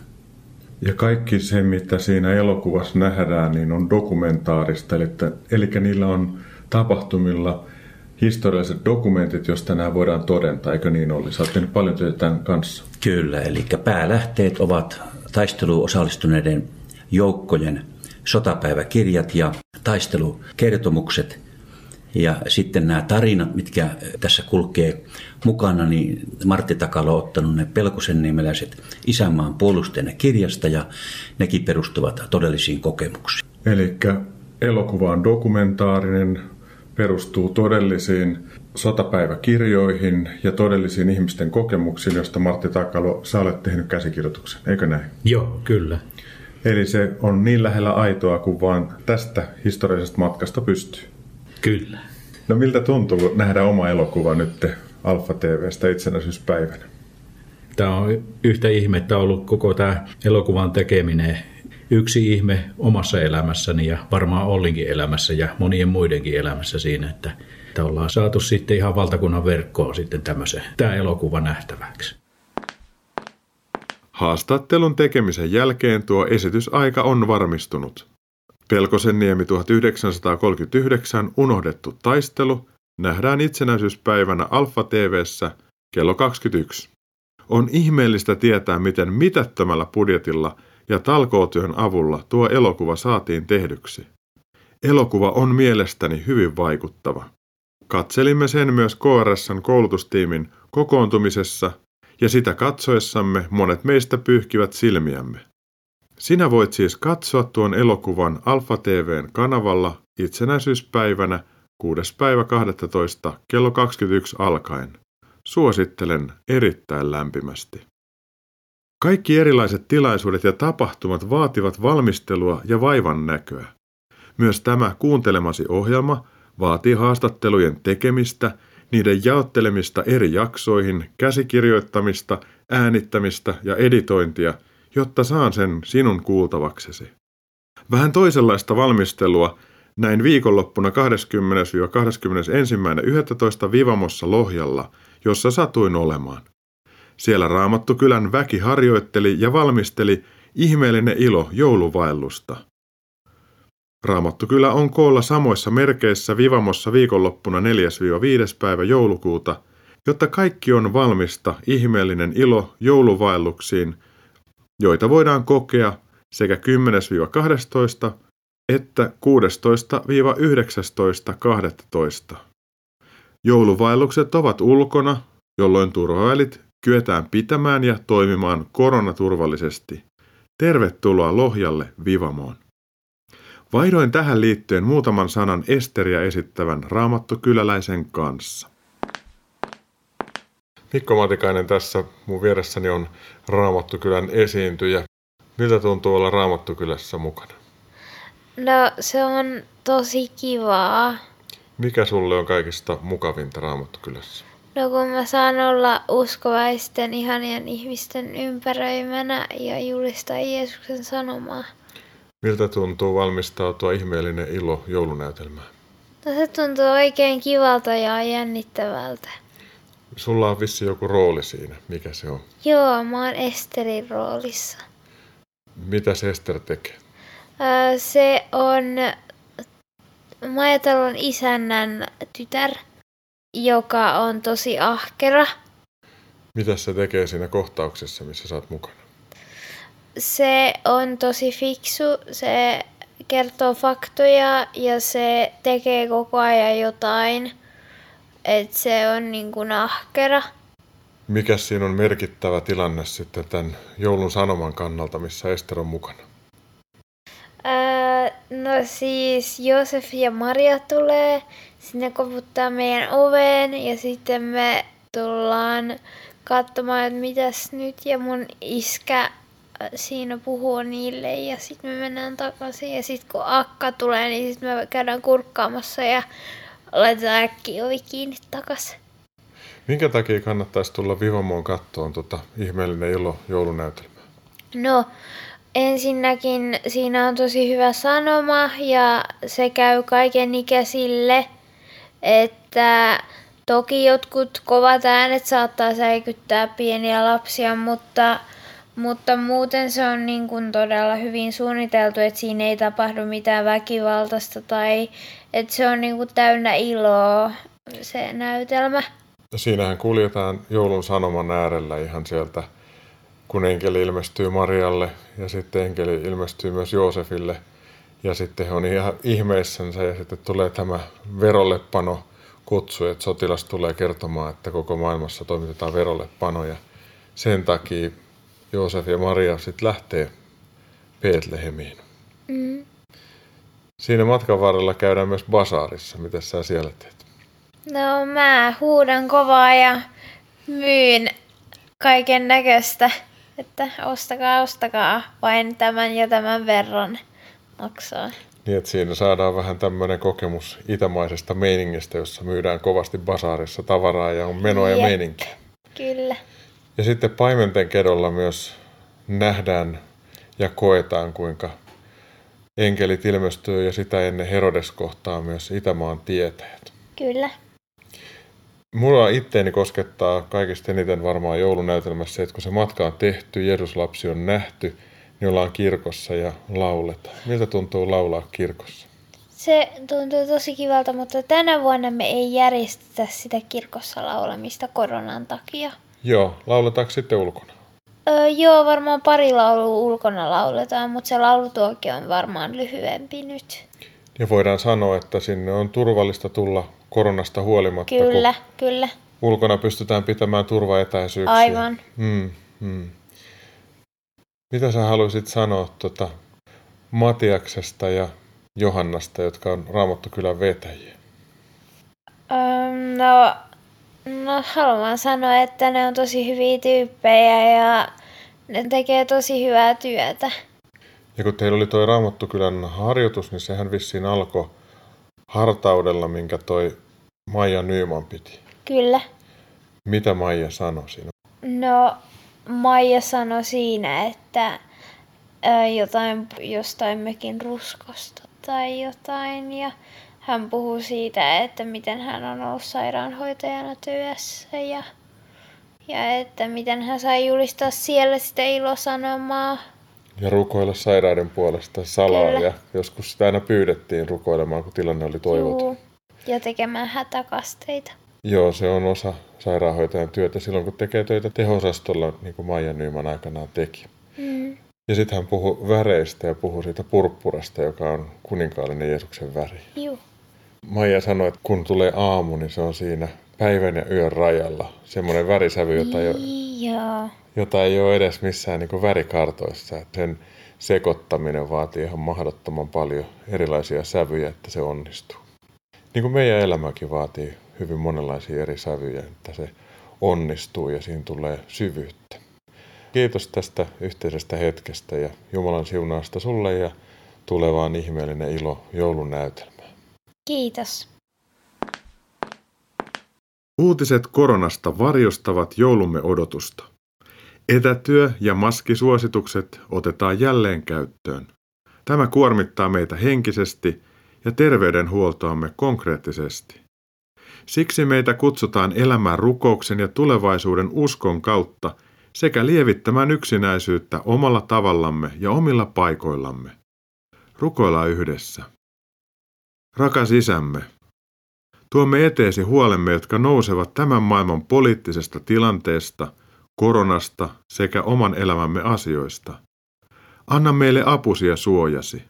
Ja kaikki se, mitä siinä elokuvassa nähdään, niin on dokumentaarista, eli niillä on tapahtumilla historialliset dokumentit, joista nämä voidaan todentaa, eikö niin ole? Sä oot tehnyt paljon työtä tämän kanssa. Kyllä, eli päälähteet ovat taisteluun osallistuneiden joukkojen sotapäiväkirjat ja taistelukertomukset. Ja sitten nämä tarinat, mitkä tässä kulkee mukana, niin Martti Takalo on ottanut ne pelkosenniemeläiset isänmaan puolustajana kirjasta, ja nekin perustuvat todellisiin kokemuksiin. Eli elokuva on dokumentaarinen, perustuu todellisiin sotapäiväkirjoihin ja todellisiin ihmisten kokemuksiin, josta Martti Takalo, sä olet tehnyt käsikirjoituksen, eikö näin? Joo, kyllä. Eli se on niin lähellä aitoa kuin vaan tästä historiallisesta matkasta pystyy. Kyllä. No miltä tuntuu nähdä oma elokuva nyt Alfa-TV:stä itsenäisyyspäivänä? Tämä on yhtä ihmettä ollut koko tämä elokuvan tekeminen. Yksi ihme omassa elämässäni ja varmaan Ollinkin elämässä ja monien muidenkin elämässä siinä, että ollaan saatu sitten ihan valtakunnan verkkoon sitten tämmöisen tämä elokuva nähtäväksi. Haastattelun tekemisen jälkeen tuo esitysaika on varmistunut. Pelkosenniemi 1939 Unohdettu taistelu nähdään itsenäisyyspäivänä Alfa-TV:ssä kello 21. On ihmeellistä tietää, miten mitättömällä budjetilla ja talkootyön avulla tuo elokuva saatiin tehdyksi. Elokuva on mielestäni hyvin vaikuttava. Katselimme sen myös KRS:n koulutustiimin kokoontumisessa, ja sitä katsoessamme monet meistä pyyhkivät silmiämme. Sinä voit siis katsoa tuon elokuvan Alfa-TV:n kanavalla itsenäisyyspäivänä 6.12. kello 21 alkaen. Suosittelen erittäin lämpimästi. Kaikki erilaiset tilaisuudet ja tapahtumat vaativat valmistelua ja vaivan näköä. Myös tämä kuuntelemasi ohjelma vaatii haastattelujen tekemistä, niiden jaottelemista eri jaksoihin, käsikirjoittamista, äänittämistä ja editointia, jotta saan sen sinun kuultavaksesi. Vähän toisenlaista valmistelua näin viikonloppuna 20.–21.11. Vivamossa Lohjalla, jossa satuin olemaan. Siellä Raamattukylän väki harjoitteli ja valmisteli Ihmeellinen ilo jouluvaellusta. Raamattukylä on koolla samoissa merkeissä Vivamossa viikonloppuna 4.–5. päivä joulukuuta, jotta kaikki on valmista Ihmeellinen ilo jouluvaelluksiin, joita voidaan kokea sekä 10.–12. että 16.–19.12. Jouluvaellukset ovat ulkona, jolloin turvavälit kyetään pitämään ja toimimaan koronaturvallisesti. Tervetuloa Lohjalle Vivamoon. Vaihdoin tähän liittyen muutaman sanan Esteriä esittävän raamattukyläläisen kanssa. Mikko Matikainen tässä, mun vieressäni on Raamattukylän esiintyjä. Miltä tuntuu olla Raamattukylässä mukana? No, se on tosi kivaa. Mikä sulle on kaikista mukavinta Raamattukylässä? No kun mä saan olla uskovaisten ihanien ihmisten ympäröimänä ja julistaa Jeesuksen sanomaa. Miltä tuntuu valmistautua ihmeellinen ilo joulunäytelmään? No se tuntuu oikein kivalta ja jännittävältä. Sulla on vissi joku rooli siinä. Mikä se on? Joo, mä oon Esterin roolissa. Mitä se Ester tekee? Se on Majatalon isännän tytär, joka on tosi ahkera. Mitä se tekee siinä kohtauksessa, missä sä oot mukana? Se on tosi fiksu, se kertoo faktoja ja se tekee koko ajan jotain. Et se on niin kuin ahkera. Mikäs siinä on merkittävä tilanne sitten tämän joulun sanoman kannalta, missä Ester on mukana? No siis Joosef ja Maria tulee, sinne koputtaa meidän oveen ja sitten me tullaan katsomaan, että mitäs nyt. Ja mun iskä siinä puhuu niille ja sitten me mennään takaisin. Ja sitten kun akka tulee, niin sitten me käydään kurkkaamassa ja laitetaan äkkiä ovi kiinni takaisin. Minkä takia kannattaisi tulla Vivamoon kattoon ihmeellinen ilo joulunäytelmää? No ensinnäkin siinä on tosi hyvä sanoma ja se käy kaiken ikäisille, että toki jotkut kovat äänet saattaa säikyttää pieniä lapsia, mutta muuten se on niin kuin todella hyvin suunniteltu, että siinä ei tapahdu mitään väkivaltaista tai että se on niin kuin täynnä iloa se näytelmä. Siinähän kuljetaan joulun sanoman äärellä ihan sieltä, kun enkeli ilmestyy Marialle ja sitten enkeli ilmestyy myös Joosefille ja sitten he on ihan ihmeissänsä ja sitten tulee tämä verollepano kutsu, että sotilas tulee kertomaan, että koko maailmassa toimitetaan verollepano ja sen takia Joosef ja Maria sitten lähtee Betlehemiin. Mm. Siinä matkan varrella käydään myös basaarissa. Mitä sä siellä teet? No mä huudan kovaa ja myyn kaiken näköistä, että ostakaa, vain tämän ja tämän verran maksaa. Niin, että siinä saadaan vähän tämmöinen kokemus itämaisesta meiningistä, jossa myydään kovasti basaarissa tavaraa ja on menoa ja meininkiä. Kyllä. Ja sitten paimenten kedolla myös nähdään ja koetaan, kuinka enkelit ilmestyy ja sitä ennen Herodes kohtaa myös Itämaan tietäjät. Kyllä. Mulla itteeni koskettaa kaikista eniten varmaan joulunäytelmässä, että kun se matka on tehty, Jeesus lapsi on nähty, niin ollaan kirkossa ja lauletaan. Miltä tuntuu laulaa kirkossa? Se tuntuu tosi kivalta, mutta tänä vuonna me ei järjestetä sitä kirkossa laulamista koronan takia. Joo, lauletaanko sitten ulkona? Joo, varmaan pari laulua ulkona lauletaan, mutta se laulutuokio on varmaan lyhyempi nyt. Ja voidaan sanoa, että sinne on turvallista tulla koronasta huolimatta. Kyllä, kyllä. Ulkona pystytään pitämään turvaetäisyyksiä. Aivan. Mitä sä haluaisit sanoa Matiaksesta ja Johannasta, jotka on Raamattukylän vetäjiä? No haluan sanoa, että ne on tosi hyviä tyyppejä ja ne tekee tosi hyvää työtä. Ja kun teillä oli toi Raamattukylän harjoitus, niin sehän vissiin alkoi hartaudella, minkä toi Maija Nyman piti. Kyllä. Mitä Maija sanoi siinä? No Maija sanoi siinä, että jotain jostain mökin ruskosta tai jotain ja hän puhuu siitä, että miten hän on ollut sairaanhoitajana työssä ja että miten hän sai julistaa siellä sitä ilosanomaa. Ja rukoilla sairaiden puolesta salaa. Kyllä. Ja joskus sitä aina pyydettiin rukoilemaan, kun tilanne oli toivoton. Ja tekemään hätäkasteita. Joo, se on osa sairaanhoitajan työtä silloin, kun tekee töitä teho-osastolla, niin kuin Maija Nyman aikanaan teki. Mm. Ja sitten hän puhui väreistä ja puhui siitä purppurasta, joka on kuninkaallinen Jeesuksen väri. Juu. Maija sanoi, että kun tulee aamu, niin se on siinä päivän ja yön rajalla. Semmoinen värisävy, jota ei ole edes missään niin värikartoissa. Et sen sekoittaminen vaatii ihan mahdottoman paljon erilaisia sävyjä, että se onnistuu. Niin kuin meidän elämäkin vaatii hyvin monenlaisia eri sävyjä, että se onnistuu ja siinä tulee syvyyttä. Kiitos tästä yhteisestä hetkestä ja Jumalan siunausta sulle ja tulevaan ihmeellinen ilo joulunäytelmään. Kiitos. Uutiset koronasta varjostavat joulumme odotusta. Etätyö- ja maskisuositukset otetaan jälleen käyttöön. Tämä kuormittaa meitä henkisesti ja terveydenhuoltoamme konkreettisesti. Siksi meitä kutsutaan elämään rukouksen ja tulevaisuuden uskon kautta sekä lievittämään yksinäisyyttä omalla tavallamme ja omilla paikoillamme. Rukoillaan yhdessä. Rakas Isämme, tuomme eteesi huolemme, jotka nousevat tämän maailman poliittisesta tilanteesta, koronasta sekä oman elämämme asioista. Anna meille apusi ja suojasi.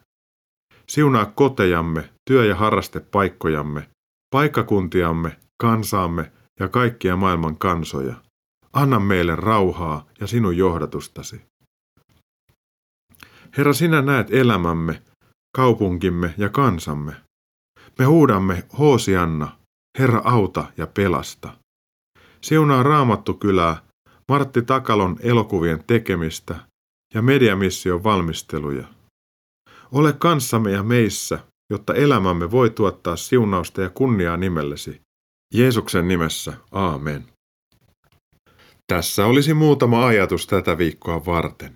Siunaa kotejamme, työ- ja harrastepaikkojamme, paikkakuntiamme, kansaamme ja kaikkia maailman kansoja. Anna meille rauhaa ja sinun johdatustasi. Herra, sinä näet elämämme, kaupunkimme ja kansamme. Me huudamme Hoosianna, Herra auta ja pelasta. Siunaa Raamattukylää, Martti Takalon elokuvien tekemistä ja Mediamission valmisteluja. Ole kanssamme ja meissä, jotta elämämme voi tuottaa siunausta ja kunniaa nimellesi. Jeesuksen nimessä, aamen. Tässä olisi muutama ajatus tätä viikkoa varten.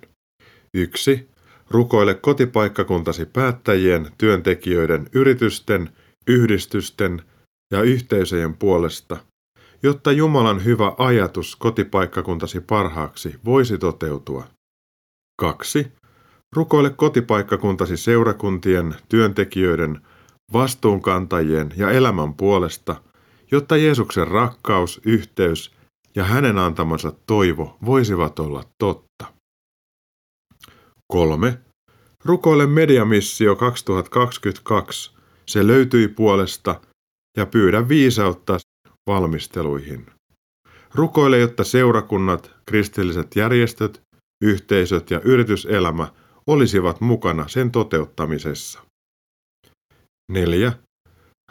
1. Rukoile kotipaikkakuntasi päättäjien, työntekijöiden, yritysten, yhdistysten ja yhteisöjen puolesta, jotta Jumalan hyvä ajatus kotipaikkakuntasi parhaaksi voisi toteutua. 2. Rukoile kotipaikkakuntasi seurakuntien, työntekijöiden, vastuunkantajien ja elämän puolesta, jotta Jeesuksen rakkaus, yhteys ja hänen antamansa toivo voisivat olla totta. 3. Rukoile Mediamissio 2022, se löytyi puolesta ja pyydä viisautta valmisteluihin. Rukoile, jotta seurakunnat, kristilliset järjestöt, yhteisöt ja yrityselämä olisivat mukana sen toteuttamisessa. 4.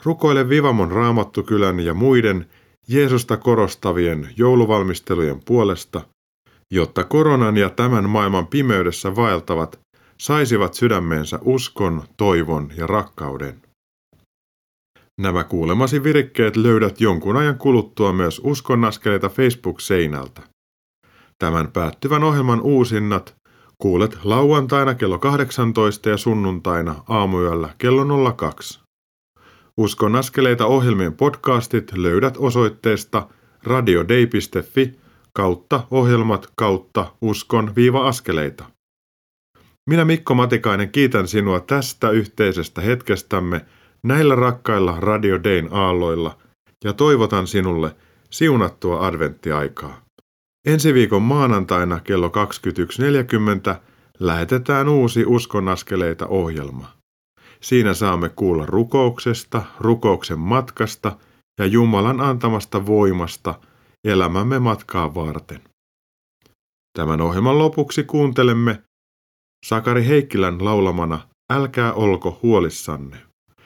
Rukoile Vivamon Raamattukylän ja muiden Jeesusta korostavien jouluvalmistelujen puolesta, jotta koronan ja tämän maailman pimeydessä vaeltavat saisivat sydämeensä uskon, toivon ja rakkauden. Nämä kuulemasi virikkeet löydät jonkun ajan kuluttua myös Uskonnaskeleita Facebook-seinältä. Tämän päättyvän ohjelman uusinnat kuulet lauantaina kello 18 ja sunnuntaina aamuyöllä kello 02. Uskonnaskeleita ohjelmien podcastit löydät osoitteesta radiodei.fi/ohjelmat/uskon-askeleita. Minä Mikko Matikainen kiitän sinua tästä yhteisestä hetkestämme näillä rakkailla Radio Dayn aalloilla ja toivotan sinulle siunattua adventtiaikaa. Ensi viikon maanantaina kello 21.40 lähetetään uusi Uskonaskeleita ohjelma. Siinä saamme kuulla rukouksesta, rukouksen matkasta ja Jumalan antamasta voimasta elämämme matkaa varten. Tämän ohjelman lopuksi kuuntelemme Sakari Heikkilän laulamana Älkää olko huolissanne.